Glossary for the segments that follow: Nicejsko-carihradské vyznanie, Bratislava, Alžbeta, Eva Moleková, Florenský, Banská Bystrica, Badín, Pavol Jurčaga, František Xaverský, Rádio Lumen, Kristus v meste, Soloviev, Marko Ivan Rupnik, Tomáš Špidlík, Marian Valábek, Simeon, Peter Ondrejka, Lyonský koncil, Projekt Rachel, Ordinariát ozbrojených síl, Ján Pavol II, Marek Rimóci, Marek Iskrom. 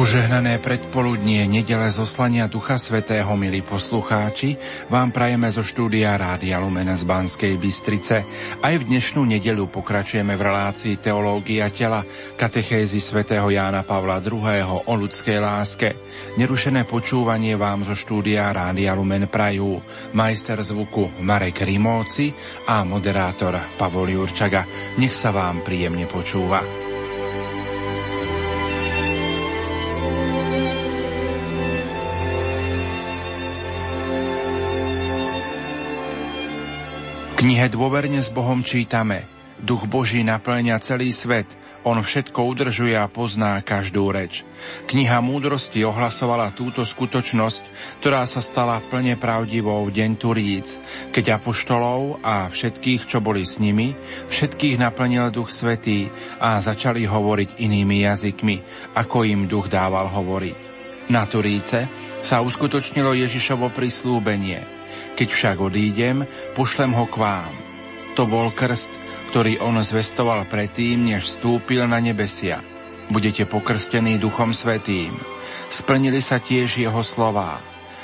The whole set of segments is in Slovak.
Požehnané predpoludnie nedele zoslania Ducha Svätého, milí poslucháči, vám prajeme zo štúdia Rádia Lumen z Banskej Bystrice. Aj v dnešnú nedeľu pokračujeme v relácii Teológia tela, katechézy svätého Jána Pavla II. O ľudskej láske. Nerušené počúvanie vám zo štúdia Rádia Lumen prajú majster zvuku Marek Rimóci a moderátor Pavol Jurčaga. Nech sa vám príjemne počúva. V knihe Dôverne s Bohom čítame: Duch Boží naplňa celý svet, on všetko udržuje a pozná každú reč. Kniha Múdrosti ohlasovala túto skutočnosť, ktorá sa stala plne pravdivou v deň Turíc, keď apoštolov a všetkých, čo boli s nimi, všetkých naplnil Duch Svätý a začali hovoriť inými jazykmi, ako im Duch dával hovoriť. Na Turíce sa uskutočnilo Ježišovo prislúbenie: Keď však odídem, pošlem ho k vám. To bol krst, ktorý on zvestoval predtým, než vstúpil na nebesia. Budete pokrstení Duchom Svätým. Splnili sa tiež jeho slová: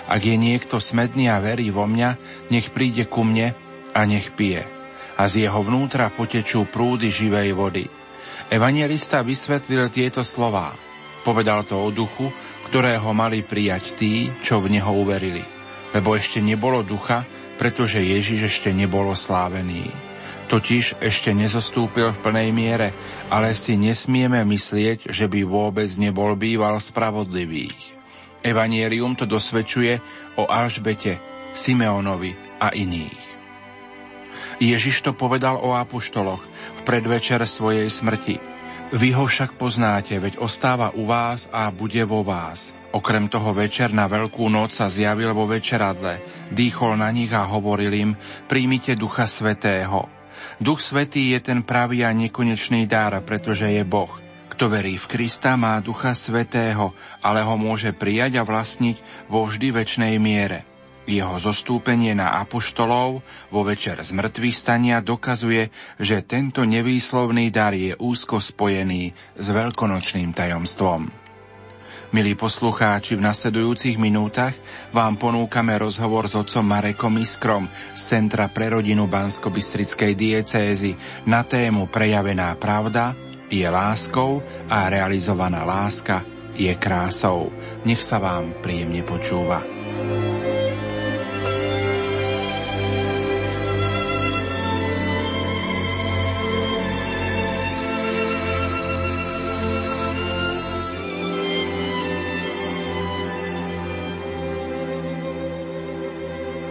Ak je niekto smedný a verí vo mňa, nech príde ku mne a nech pije. A z jeho vnútra potečú prúdy živej vody. Evanjelista vysvetlil tieto slová. Povedal to o duchu, ktorého mali prijať tí, čo v neho uverili. Lebo ešte nebolo ducha, pretože Ježiš ešte nebolo slávený. Totiž ešte nezostúpil v plnej miere, ale si nesmieme myslieť, že by vôbec nebol býval spravodlivých. Evanjelium to dosvedčuje o Alžbete, Simeonovi a iných. Ježiš to povedal o apoštoloch v predvečer svojej smrti. Vy ho však poznáte, veď ostáva u vás a bude vo vás. Okrem toho večer na Veľkú noc sa zjavil vo večeradle, dýchol na nich a hovoril im: Príjmite Ducha Svätého. Duch Svätý je ten pravý a nekonečný dar, pretože je Boh. Kto verí v Krista, má Ducha Svätého, ale ho môže prijať a vlastniť vo vždy večnej miere. Jeho zostúpenie na apoštolov vo večer zmrtvých stania dokazuje, že tento nevýslovný dar je úzko spojený s veľkonočným tajomstvom. Milí poslucháči, v nasledujúcich minútach vám ponúkame rozhovor s otcom Marekom Iskrom z Centra pre rodinu Banskobystrickej diecézy na tému Prejavená pravda je láskou a realizovaná láska je krásou. Nech sa vám príjemne počúva.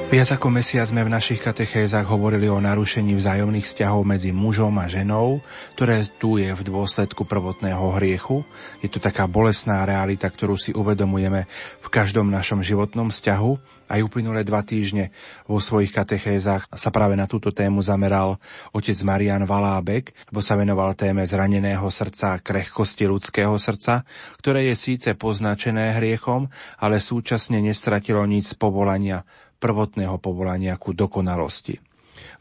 Viac ako mesiac sme v našich katechézach hovorili o narušení vzájomných vzťahov medzi mužom a ženou, ktoré tu je v dôsledku prvotného hriechu. Je to taká bolestná realita, ktorú si uvedomujeme v každom našom životnom vzťahu. Aj uplynulé 2 týždne vo svojich katechézach sa práve na túto tému zameral otec Marian Valábek, lebo sa venoval téme zraneného srdca a krehkosti ľudského srdca, ktoré je síce poznačené hriechom, ale súčasne nestratilo nič z povolania, prvotného povolania ku dokonalosti.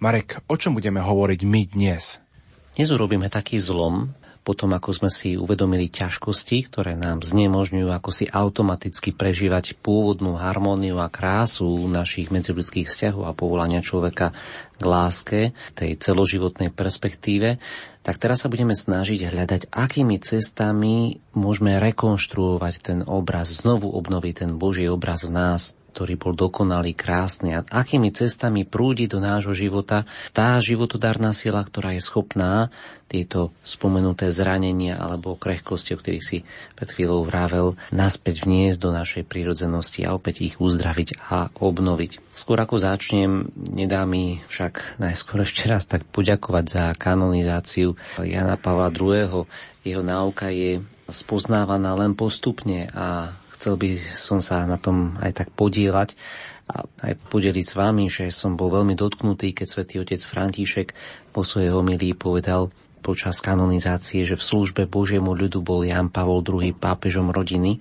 Marek, o čom budeme hovoriť my dnes? Dnes urobíme taký zlom, potom ako sme si uvedomili ťažkosti, ktoré nám znemožňujú ako si automaticky prežívať pôvodnú harmóniu a krásu našich medziľudských vzťahov a povolania človeka k láske, tej celoživotnej perspektíve, tak teraz sa budeme snažiť hľadať, akými cestami môžeme rekonštruovať ten obraz, znovu obnoviť ten Boží obraz v nás, ktorý bol dokonalý, krásny, a akými cestami prúdi do nášho života tá životodarná sila, ktorá je schopná tieto spomenuté zranenia alebo krehkosti, o ktorých si pred chvíľou vravel, naspäť vniesť do našej prírodzenosti a opäť ich uzdraviť a obnoviť. Skôr ako začnem, nedá mi však najskôr ešte raz tak poďakovať za kanonizáciu Jána Pavla II. Jeho náuka je spoznávaná len postupne a chcel by som sa na tom aj tak podieľať a aj podeliť s vami, že som bol veľmi dotknutý, keď svätý otec František po svojej homílii povedal počas kanonizácie, že v službe Božiemu ľudu bol Ján Pavol II pápežom rodiny,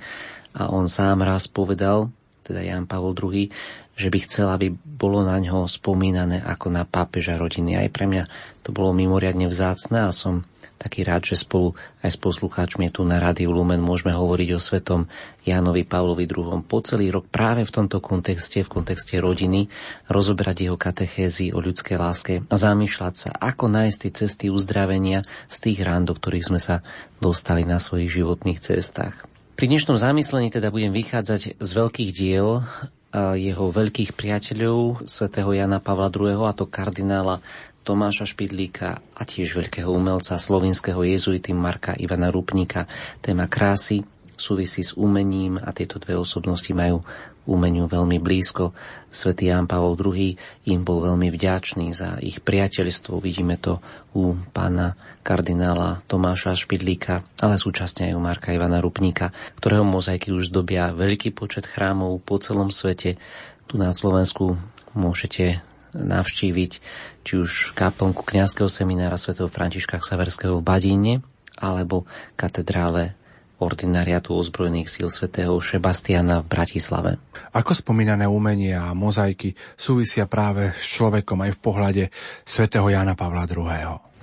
a on sám raz povedal, teda Ján Pavol II, že by chcel, aby bolo na ňo spomínané ako na pápeža rodiny. Aj pre mňa to bolo mimoriadne vzácne a som taký rád, že spolu aj s poslucháčmi tu na Rádiu Lumen môžeme hovoriť o svetom Jánovi Pavlovi II. Po celý rok práve v tomto kontexte, v kontexte rodiny, rozoberať jeho katechézy o ľudskej láske a zamýšľať sa, ako nájsť tie cesty uzdravenia z tých rán, do ktorých sme sa dostali na svojich životných cestách. Pri dnešnom zamyslení teda budem vychádzať z veľkých diel jeho veľkých priateľov, svätého Jana Pavla II., a to kardinála Tomáša Špidlíka a tiež veľkého umelca slovinského jezuity Marka Ivana Rupnika. Téma krásy súvisí s umením a tieto dve osobnosti majú umeniu veľmi blízko. Svätý Ján Pavol II. Im bol veľmi vďačný za ich priateľstvo. Vidíme to u pána kardinála Tomáša Špidlíka, ale súčasne aj u Marka Ivana Rupnika, ktorého mozaiky už zdobia veľký počet chrámov po celom svete. Tu na Slovensku môžete navštíviť či už kaplnku Kňažského seminára svätého Františka Xaverského v Badíne, alebo katedrále Ordinariátu ozbrojených síl svätého Šebastiana v Bratislave. Ako spomínané umenia a mozaiky súvisia práve s človekom aj v pohľade svätého Jána Pavla II.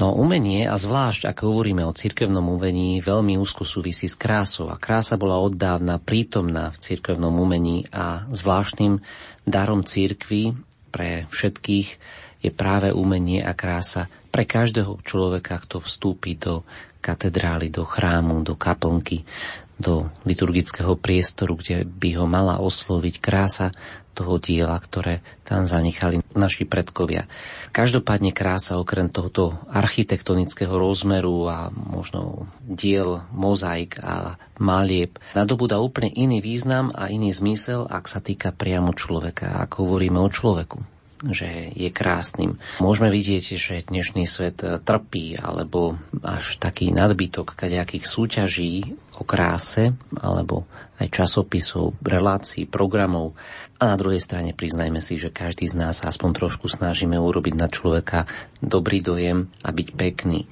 No umenie, a zvlášť ak hovoríme o cirkevnom umení, veľmi úzko súvisí s krásou. A krása bola oddávna prítomná v cirkevnom umení a zvláštnym darom cirkvi pre všetkých je práve umenie a krása pre každého človeka, kto vstúpi do katedrály, do chrámu, do kaplnky, do liturgického priestoru, kde by ho mala osloviť krása toho diela, ktoré tam zanechali naši predkovia. Každopádne krása okrem tohto architektonického rozmeru a možno diel, mozaik a malieb nadobúda úplne iný význam a iný zmysel, ak sa týka priamo človeka, ak hovoríme o človeku, že je krásnym. Môžeme vidieť, že dnešný svet trpí, alebo až taký nadbytok kadejakých súťaží o kráse, alebo aj časopisov, relácií, programov. A na druhej strane priznajme si, že každý z nás aspoň trošku snažíme urobiť na človeka dobrý dojem a byť pekný.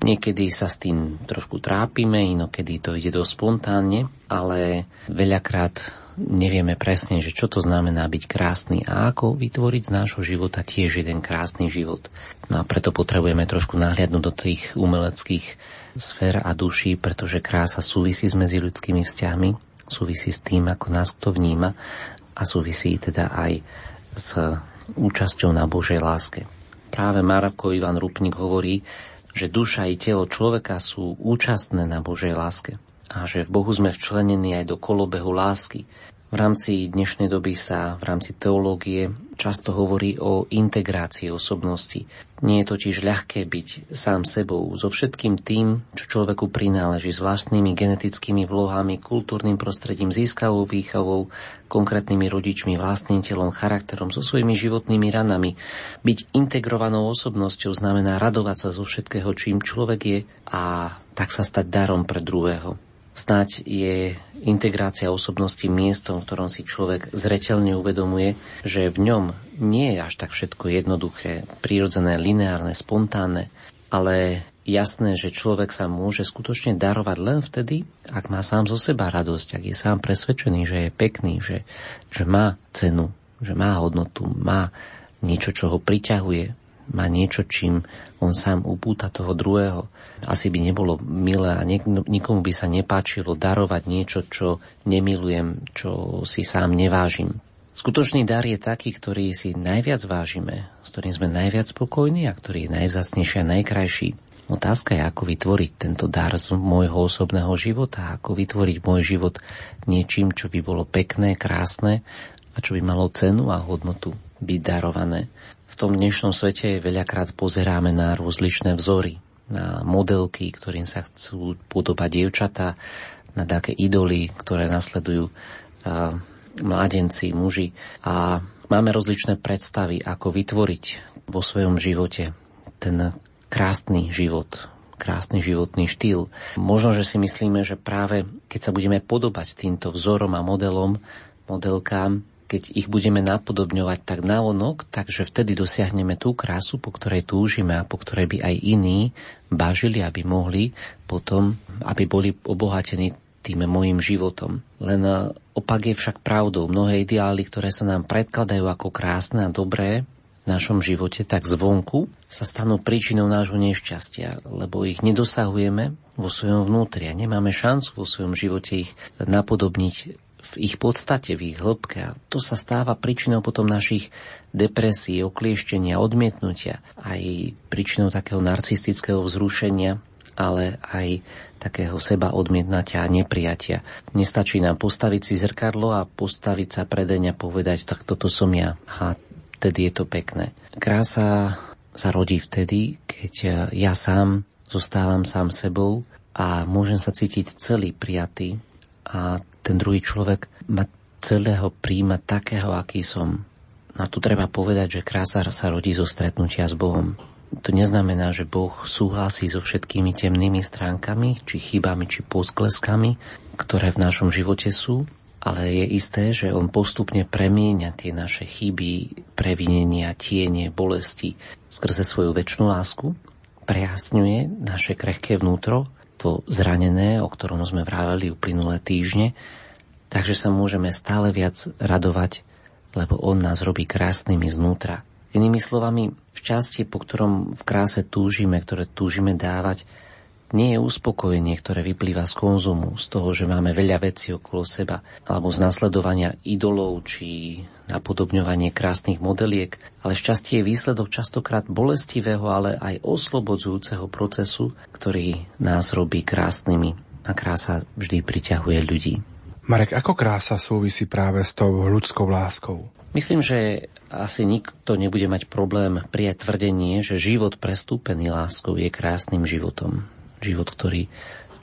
Niekedy sa s tým trošku trápime, inokedy to ide dosť spontánne, ale veľakrát nevieme presne, že čo to znamená byť krásny a ako vytvoriť z nášho života tiež jeden krásny život. No a preto potrebujeme trošku nahliadnúť do tých umeleckých sfér a duší, pretože krása súvisí s medziľudskými vzťahmi, súvisí s tým, ako nás kto vníma, a súvisí teda aj s účasťou na Božej láske. Práve Marko Ivan Rupnik hovorí, že duša i telo človeka sú účastné na Božej láske a že v Bohu sme včlenení aj do kolobehu lásky. V rámci dnešnej doby sa v rámci teológie často hovorí o integrácii osobnosti. Nie je totiž ľahké byť sám sebou so všetkým tým, čo človeku prináleží, s vlastnými genetickými vlohami, kultúrnym prostredím, získavou výchavou, konkrétnymi rodičmi, vlastným telom, charakterom, so svojimi životnými ranami. Byť integrovanou osobnosťou znamená radovať sa zo všetkého, čím človek je, a tak sa stať darom pre druhého. Snáď je integrácia osobnosti miestom, v ktorom si človek zreteľne uvedomuje, že v ňom nie je až tak všetko jednoduché, prírodzené, lineárne, spontánne, ale jasné, že človek sa môže skutočne darovať len vtedy, ak má sám zo seba radosť, ak je sám presvedčený, že je pekný, že má cenu, že má hodnotu, má niečo, čo ho priťahuje, má niečo, čím on sám upúta toho druhého. Asi by nebolo milé a nikomu by sa nepáčilo darovať niečo, čo nemilujem, čo si sám nevážim. Skutočný dar je taký, ktorý si najviac vážime, s ktorým sme najviac spokojní a ktorý je najvzácnejší a najkrajší. Otázka je, ako vytvoriť tento dar z môjho osobného života, ako vytvoriť môj život niečím, čo by bolo pekné, krásne a čo by malo cenu a hodnotu byť darované. V tom dnešnom svete veľakrát pozeráme na rozličné vzory, na modelky, ktorým sa chcú podobať dievčatá, na také idoly, ktoré nasledujú mládenci, muži. A máme rozličné predstavy, ako vytvoriť vo svojom živote ten krásny životný štýl. Možno, že si myslíme, že práve keď sa budeme podobať týmto vzorom a modelkám, keď ich budeme napodobňovať tak navonok, takže vtedy dosiahneme tú krásu, po ktorej túžime a po ktorej by aj iní bážili, aby mohli potom, aby boli obohatení tým mojím životom. Len opak je však pravdou. Mnohé ideály, ktoré sa nám predkladajú ako krásne a dobré, v našom živote, tak zvonku sa stanú príčinou nášho nešťastia, lebo ich nedosahujeme vo svojom vnútri a nemáme šancu vo svojom živote ich napodobniť v ich podstate, v ich hĺbke. A to sa stáva príčinou potom našich depresií, oklieštenia, odmietnutia, aj príčinou takého narcistického vzrušenia, ale aj takého seba odmietnatia a neprijatia. Nestačí nám postaviť si zrkadlo a postaviť sa predeň a povedať, tak toto som ja. A vtedy je to pekné. Krása sa rodí vtedy, keď ja sám zostávam sám sebou a môžem sa cítiť celý prijatý a ten druhý človek ma celého príjma takého, aký som. A tu treba povedať, že krása sa rodí zo stretnutia s Bohom. To neznamená, že Boh súhlasí so všetkými temnými stránkami, či chybami, či podkleskami, ktoré v našom živote sú, ale je isté, že On postupne premieňa tie naše chyby, previnenia, tiene, bolesti skrze svoju večnú lásku, prejasňuje naše krehké vnútro, to zranené, o ktorom sme vrávali uplynulé týždne, takže sa môžeme stále viac radovať, lebo On nás robí krásnymi znútra. Inými slovami, šťastie, po ktorom v kráse túžime, ktoré túžime dávať, nie je uspokojenie, ktoré vyplýva z konzumu, z toho, že máme veľa vecí okolo seba, alebo z nasledovania idolov, či napodobňovanie krásnych modeliek, ale šťastie je výsledok častokrát bolestivého, ale aj oslobodzujúceho procesu, ktorý nás robí krásnymi. A krása vždy priťahuje ľudí. Marek, ako krása súvisí práve s tou ľudskou láskou? Myslím, že asi nikto nebude mať problém prijať tvrdenie, že život prestúpený láskou je krásnym životom. Život, ktorý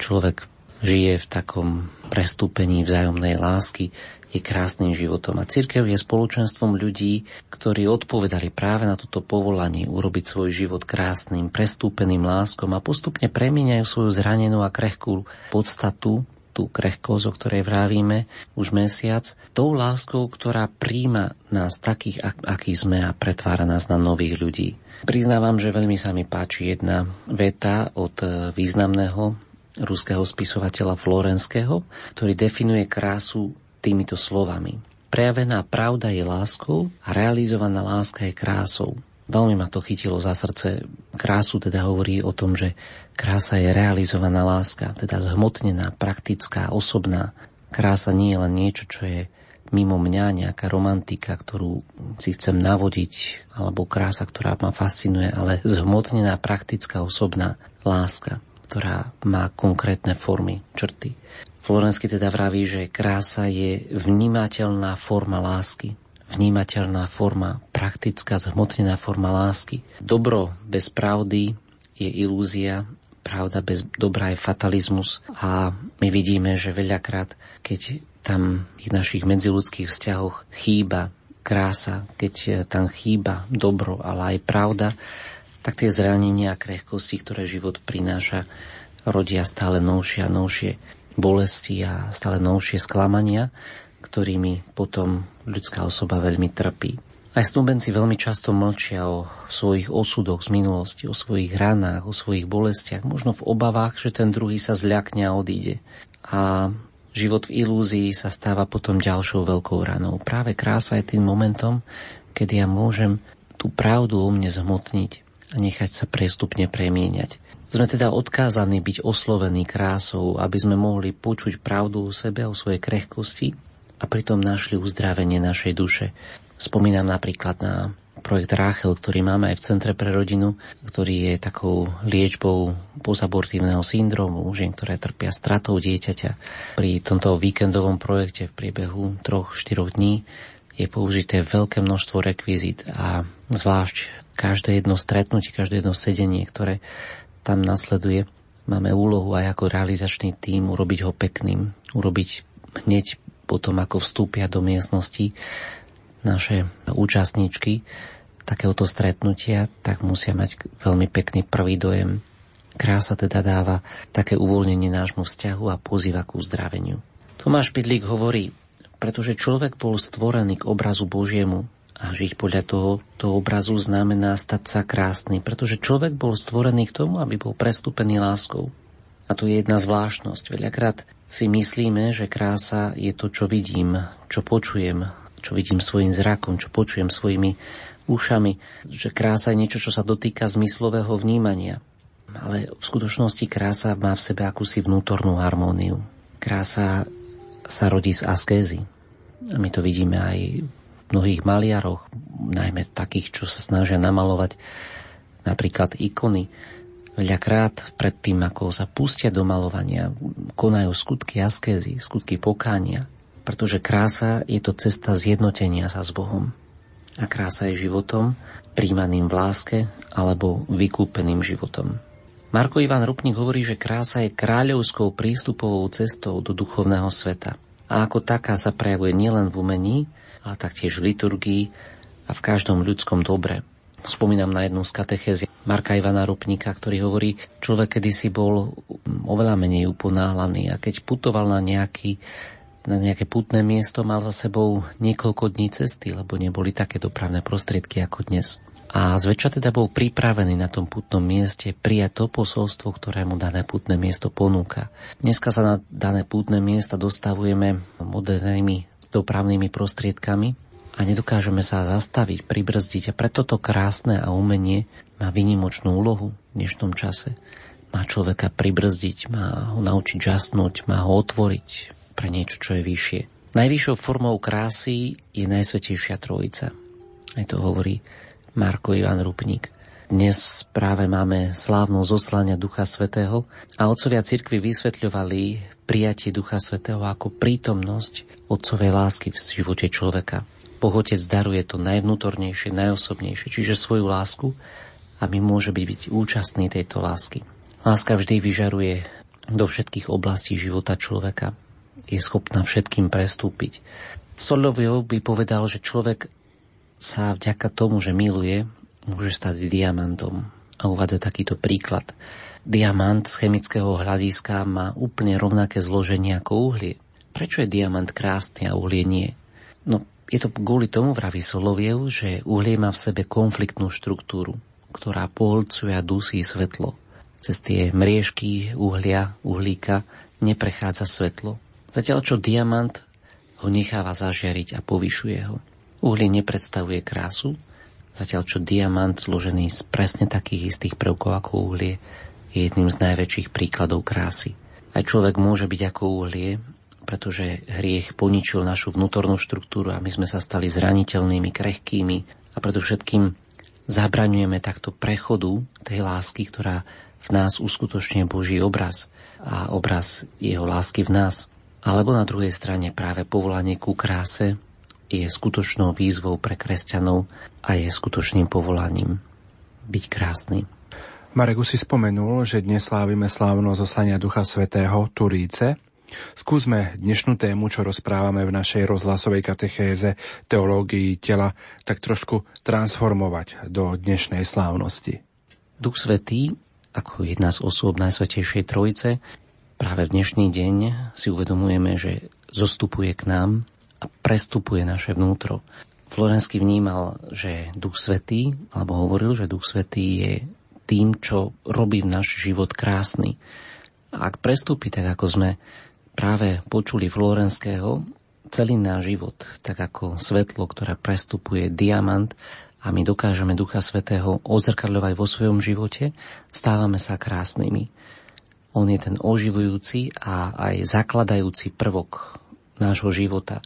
človek žije v takom prestúpení vzájomnej lásky, je krásnym životom. A cirkev je spoločenstvom ľudí, ktorí odpovedali práve na toto povolanie urobiť svoj život krásnym, prestúpeným láskom a postupne premieňajú svoju zranenú a krehkú podstatu, tú krehkosť, o ktorej vrávime už mesiac, tou láskou, ktorá príjma nás takých, akí sme a pretvára nás na nových ľudí. Priznávam, že veľmi sa mi páči jedna veta od významného ruského spisovateľa Florenského, ktorý definuje krásu týmito slovami. Prejavená pravda je láskou a realizovaná láska je krásou. Veľmi ma to chytilo za srdce. Krásu teda hovorí o tom, že krása je realizovaná láska, teda zhmotnená, praktická, osobná. Krása nie je len niečo, čo je mimo mňa, nejaká romantika, ktorú si chcem navodiť, alebo krása, ktorá ma fascinuje, ale zhmotnená, praktická, osobná láska, ktorá má konkrétne formy, črty. Florenský teda vraví, že krása je vnímateľná forma lásky. Vnímateľná forma, praktická, zhmotnená forma lásky. Dobro bez pravdy je ilúzia, pravda bez dobra je fatalizmus. A my vidíme, že veľakrát, keď tam v našich medziľudských vzťahoch chýba krása, keď tam chýba dobro, ale aj pravda, tak tie zranenia a krehkosti, ktoré život prináša, rodia stále novšie a novšie bolesti a stále novšie sklamania, ktorými potom ľudská osoba veľmi trpí. Aj snúbenci veľmi často mlčia o svojich osudoch z minulosti, o svojich ranách, o svojich bolestiach, možno v obavách, že ten druhý sa zľakne a odíde. A život v ilúzii sa stáva potom ďalšou veľkou ranou. Práve krása je tým momentom, kedy ja môžem tú pravdu o mne zhmotniť a nechať sa prestupne premieňať. Sme teda odkázaní byť oslovení krásou, aby sme mohli počuť pravdu o sebe, o svojej krehkosti, a pritom našli uzdravenie našej duše. Spomínam napríklad na projekt Rachel, ktorý máme aj v Centre pre rodinu, ktorý je takou liečbou pozabortívneho syndromu žien, ktoré trpia stratou dieťaťa. Pri tomto víkendovom projekte v priebehu 3-4 dní je použité veľké množstvo rekvizít a zvlášť každé jedno stretnutie, každé jedno sedenie, ktoré tam nasleduje, máme úlohu aj ako realizačný tím urobiť ho pekným, urobiť hneď potom, ako vstúpia do miestnosti naše účastníčky takéhoto stretnutia, tak musia mať veľmi pekný prvý dojem. Krása teda dáva také uvoľnenie nášmu vzťahu a pozýva k uzdraveniu. Tomáš Špidlík hovorí, pretože človek bol stvorený k obrazu Božiemu a žiť podľa toho obrazu znamená stať sa krásny, pretože človek bol stvorený k tomu, aby bol prestúpený láskou. A tu je jedna zvláštnosť. Veľakrát si myslíme, že krása je to, čo vidím, čo počujem, čo vidím svojim zrakom, čo počujem svojimi ušami, že krása je niečo, čo sa dotýka zmyslového vnímania. Ale v skutočnosti krása má v sebe akúsi vnútornú harmóniu. Krása sa rodí z askézy. A my to vidíme aj v mnohých maliaroch, najmä takých, čo sa snažia namalovať napríklad ikony. Veľakrát predtým, ako sa pustia do malovania, konajú skutky askézy, skutky pokánia, pretože krása je to cesta zjednotenia sa s Bohom. A krása je životom, príjmaným v láske alebo vykúpeným životom. Marko Ivan Rupnik hovorí, že krása je kráľovskou prístupovou cestou do duchovného sveta. A ako taká sa prejavuje nielen v umení, ale taktiež v liturgii a v každom ľudskom dobre. Spomínam na jednu z katechézy Marka Ivana Rupnika, ktorý hovorí, človek kedysi bol oveľa menej uponáhlaný a keď putoval na nejaké putné miesto, mal za sebou niekoľko dní cesty, lebo neboli také dopravné prostriedky ako dnes. A zväčša teda bol pripravený na tom putnom mieste prijať to posolstvo, ktoré mu dané putné miesto ponúka. Dneska sa na dané putné miesta dostavujeme modernými dopravnými prostriedkami a nedokážeme sa zastaviť, pribrzdiť. A preto to krásne a umenie má výnimočnú úlohu v dnešnom čase. Má človeka pribrzdiť, má ho naučiť žasnúť, má ho otvoriť pre niečo, čo je vyššie. Najvyššou formou krásy je Najsvätejšia Trojica. Aj to hovorí Marko Ivan Rupnik. Dnes práve máme slávnosť zoslania Ducha Svätého a otcovia cirkvi vysvetľovali prijatie Ducha Svätého ako prítomnosť otcovej lásky v živote človeka. Boh Otec daruje to najvnútornejšie, najosobnejšie, čiže svoju lásku a my môžeme byť účastní tejto lásky. Láska vždy vyžaruje do všetkých oblastí života človeka. Je schopná všetkým prestúpiť. Soloviev by povedal, že človek sa vďaka tomu, že miluje, môže stať diamantom. A uvádza takýto príklad. Diamant z chemického hľadiska má úplne rovnaké zloženie ako uhlie. Prečo je diamant krásny a uhlie nie? No, je to kvôli tomu, vraví Soloviev, že uhlie má v sebe konfliktnú štruktúru, ktorá pohlcuje a dusí svetlo. Cez tie mriežky uhlíka neprechádza svetlo. Zatiaľ čo diamant ho necháva zažiariť a povyšuje ho. Uhlie nepredstavuje krásu, zatiaľ čo diamant zložený z presne takých istých prvkov ako uhlie je jedným z najväčších príkladov krásy. Aj človek môže byť ako uhlie, pretože hriech poničil našu vnútornú štruktúru a my sme sa stali zraniteľnými, krehkými a predovšetkým zabraňujeme takto prechodu tej lásky, ktorá v nás uskutočňuje Boží obraz a obraz jeho lásky v nás. Alebo na druhej strane práve povolanie ku kráse je skutočnou výzvou pre kresťanov a je skutočným povolaním byť krásny. Marek, už si spomenul, že dnes slávime slávnosť zoslania Ducha Svätého Turíce. Skúsme dnešnú tému, čo rozprávame v našej rozhlasovej katechéze teológii tela, tak trošku transformovať do dnešnej slávnosti. Duch Svätý, ako jedna z osôb Najsvätejšej Trojice, práve v dnešný deň si uvedomujeme, že zostupuje k nám a prestupuje naše vnútro. Florenský vnímal, že Duch Svätý, alebo hovoril, že Duch Svätý je tým, čo robí v náš život krásny. A ak prestupí, tak ako sme práve počuli Florenského, celý náš život, tak ako svetlo, ktoré prestupuje diamant a my dokážeme Ducha Svätého odzrkadľovať vo svojom živote, stávame sa krásnymi. On je ten oživujúci a aj zakladajúci prvok nášho života.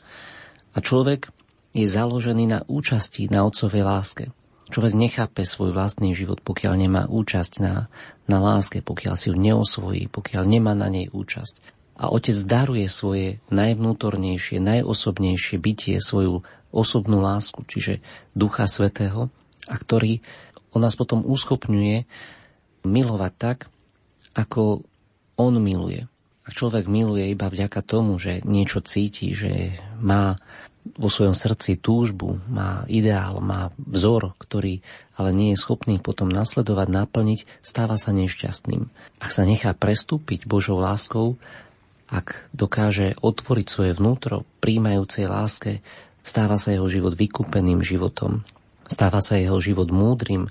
A človek je založený na účasti na otcovej láske. Človek nechápe svoj vlastný život, pokiaľ nemá účasť na láske, pokiaľ si ju neosvojí, pokiaľ nemá na nej účasť. A Otec daruje svoje najvnútornejšie, najosobnejšie bytie, svoju osobnú lásku, čiže Ducha Svätého, a ktorý on nás potom uschopňuje milovať tak, ako on miluje. A človek miluje iba vďaka tomu, že niečo cíti, že má vo svojom srdci túžbu, má ideál, má vzor, ktorý ale nie je schopný potom nasledovať, naplniť, stáva sa nešťastným. Ak sa nechá prestúpiť Božou láskou, ak dokáže otvoriť svoje vnútro príjmajúcej láske, stáva sa jeho život vykúpeným životom, stáva sa jeho život múdrym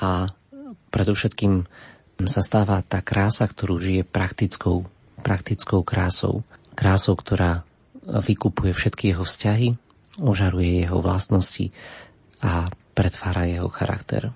a predovšetkým sa stáva tá krása, ktorú žije praktickou krásou. Krásou, ktorá vykupuje všetky jeho vzťahy, ožaruje jeho vlastnosti a pretvára jeho charakter.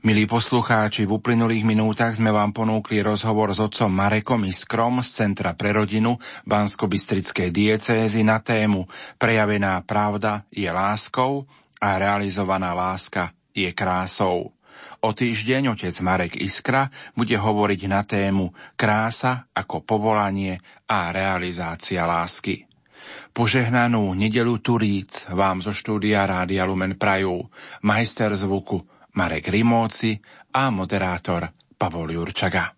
Milí poslucháči, v uplynulých minútach sme vám ponúkli rozhovor s otcom Marekom Iskrom z Centra pre rodinu Banskobystrickej diecézy na tému Prejavená pravda je láskou a realizovaná láska je krásou. O týždeň otec Marek Iskra bude hovoriť na tému Krása ako povolanie a realizácia lásky. Požehnanú nedeľu Turíc vám zo štúdia Rádia Lumen prajú majster zvuku Marek Rimóci a moderátor Pavol Jurčaga.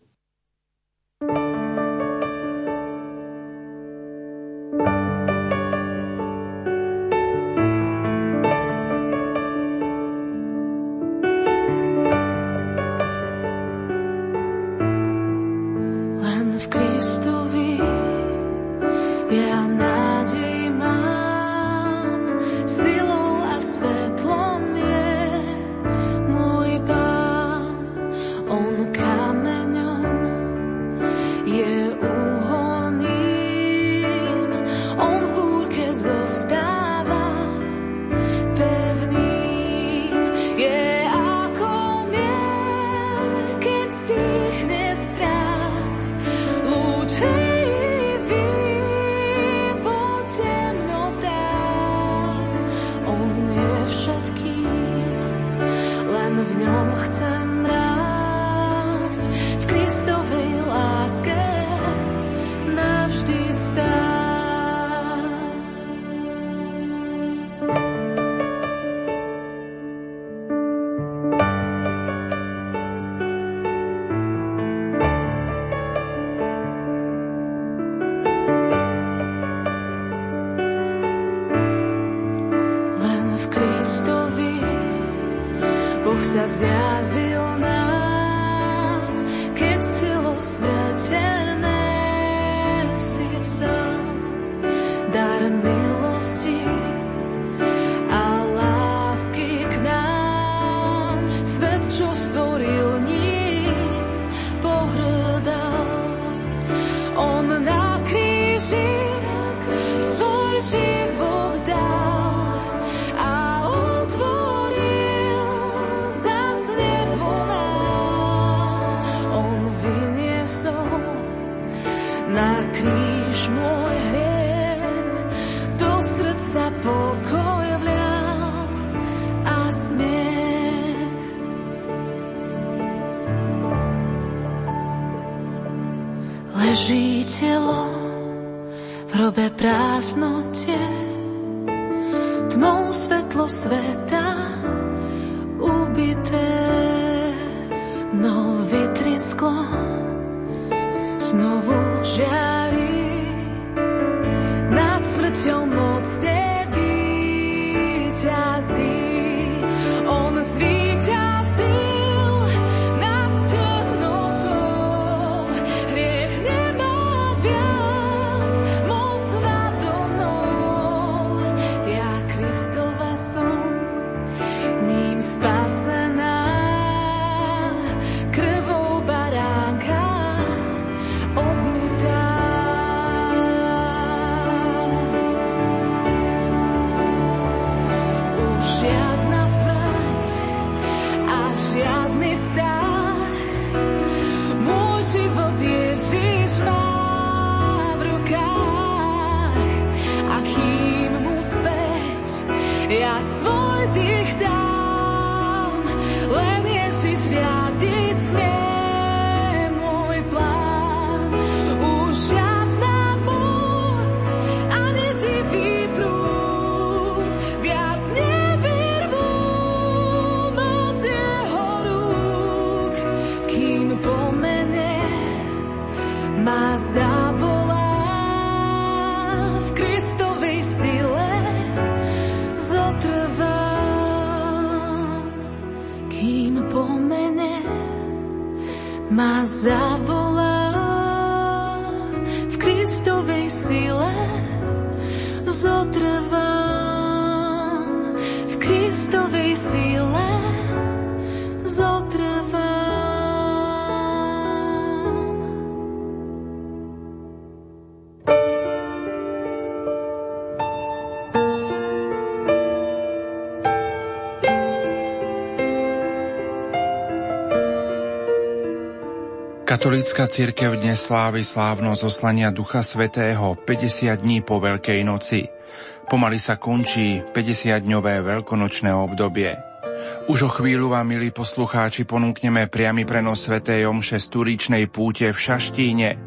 Katolícka cirkev dnes slávi slávnosť zoslania Ducha Svätého 50 dní po Veľkej noci. Pomaly sa končí 50-dňové veľkonočné obdobie. Už o chvíľu vám, milí poslucháči, ponúkneme priamy prenos svätej omše z turičnej púte v Šaštíne.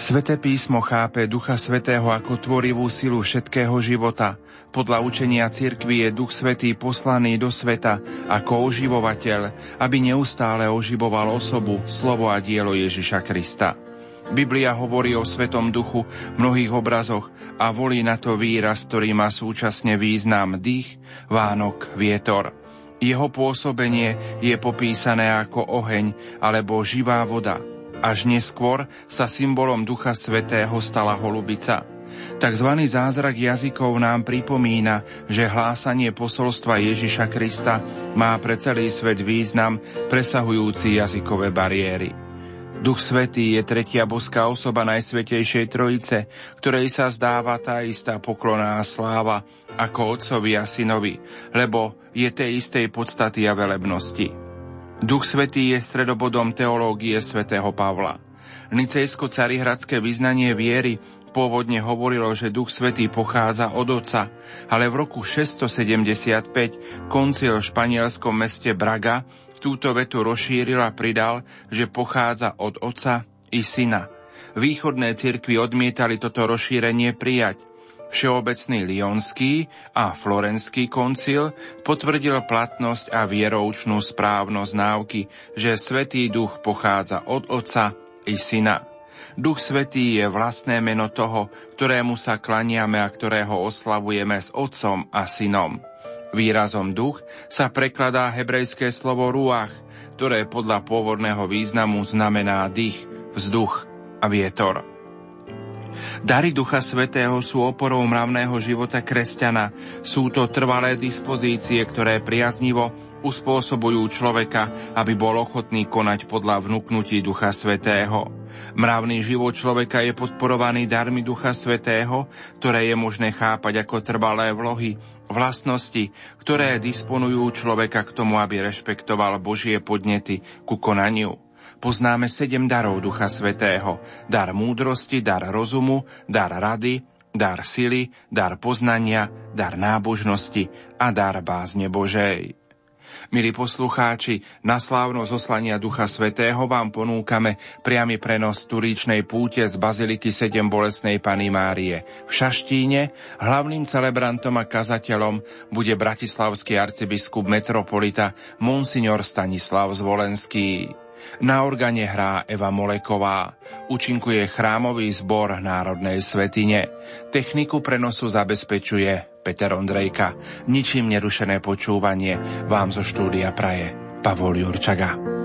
Sväté písmo chápe Ducha Svätého ako tvorivú silu všetkého života. Podľa učenia cirkvi je Duch Svätý poslaný do sveta ako oživovateľ, aby neustále oživoval osobu, slovo a dielo Ježiša Krista. Biblia hovorí o Svätom Duchu v mnohých obrazoch a volí na to výraz, ktorý má súčasne význam dých, vánok, vietor. Jeho pôsobenie je popísané ako oheň alebo živá voda. Až neskôr sa symbolom Ducha Svätého stala holubica. Takzvaný zázrak jazykov nám pripomína, že hlásanie posolstva Ježiša Krista má pre celý svet význam presahujúci jazykové bariéry. Duch Svätý je tretia boská osoba Najsvätejšej Trojice, ktorej sa zdáva tá istá poklona a sláva ako Otcovi a Synovi, lebo je tej istej podstaty a velebnosti. Duch Svätý je stredobodom teológie svätého Pavla. Nicejsko-carihradské vyznanie viery pôvodne hovorilo, že Duch Svätý pochádza od Otca, ale v roku 675 koncil v španielskom meste Braga túto vetu rozšíril a pridal, že pochádza od Otca i Syna. Východné cirkvi odmietali toto rozšírenie prijať. Všeobecný Lyonský a Florenský koncil potvrdil platnosť a vieroučnú správnosť náuky, že Svätý Duch pochádza od Otca i Syna. Duch Svätý je vlastné meno toho, ktorému sa klaniame a ktorého oslavujeme s Otcom a Synom. Výrazom duch sa prekladá hebrejské slovo ruach, ktoré podľa pôvodného významu znamená dých, vzduch a vietor. Dary Ducha Svätého sú oporou mravného života kresťana. Sú to trvalé dispozície, ktoré priaznivo uspôsobujú človeka, aby bol ochotný konať podľa vnúknutí Ducha Svätého. Mravný život človeka je podporovaný darmi Ducha Svätého, ktoré je možné chápať ako trvalé vlohy, vlastnosti, ktoré disponujú človeka k tomu, aby rešpektoval Božie podnety ku konaniu. Poznáme 7 darov Ducha Svätého. Dar múdrosti, dar rozumu, dar rady, dar sily, dar poznania, dar nábožnosti a dar bázne Božej. Milí poslucháči, na slávnosť zoslania Ducha Svätého vám ponúkame priamy prenos turičnej púte z Baziliky sedem Bolesnej Pany Márie v Šaštíne. Hlavným celebrantom a kazateľom bude bratislavský arcibiskup metropolita monsignor Stanislav Zvolenský. Na organe hrá Eva Moleková. Účinkuje chrámový zbor Národnej svätyne. Techniku prenosu zabezpečuje Peter Ondrejka. Ničím nerušené počúvanie vám zo štúdia praje Pavol Jurčaga.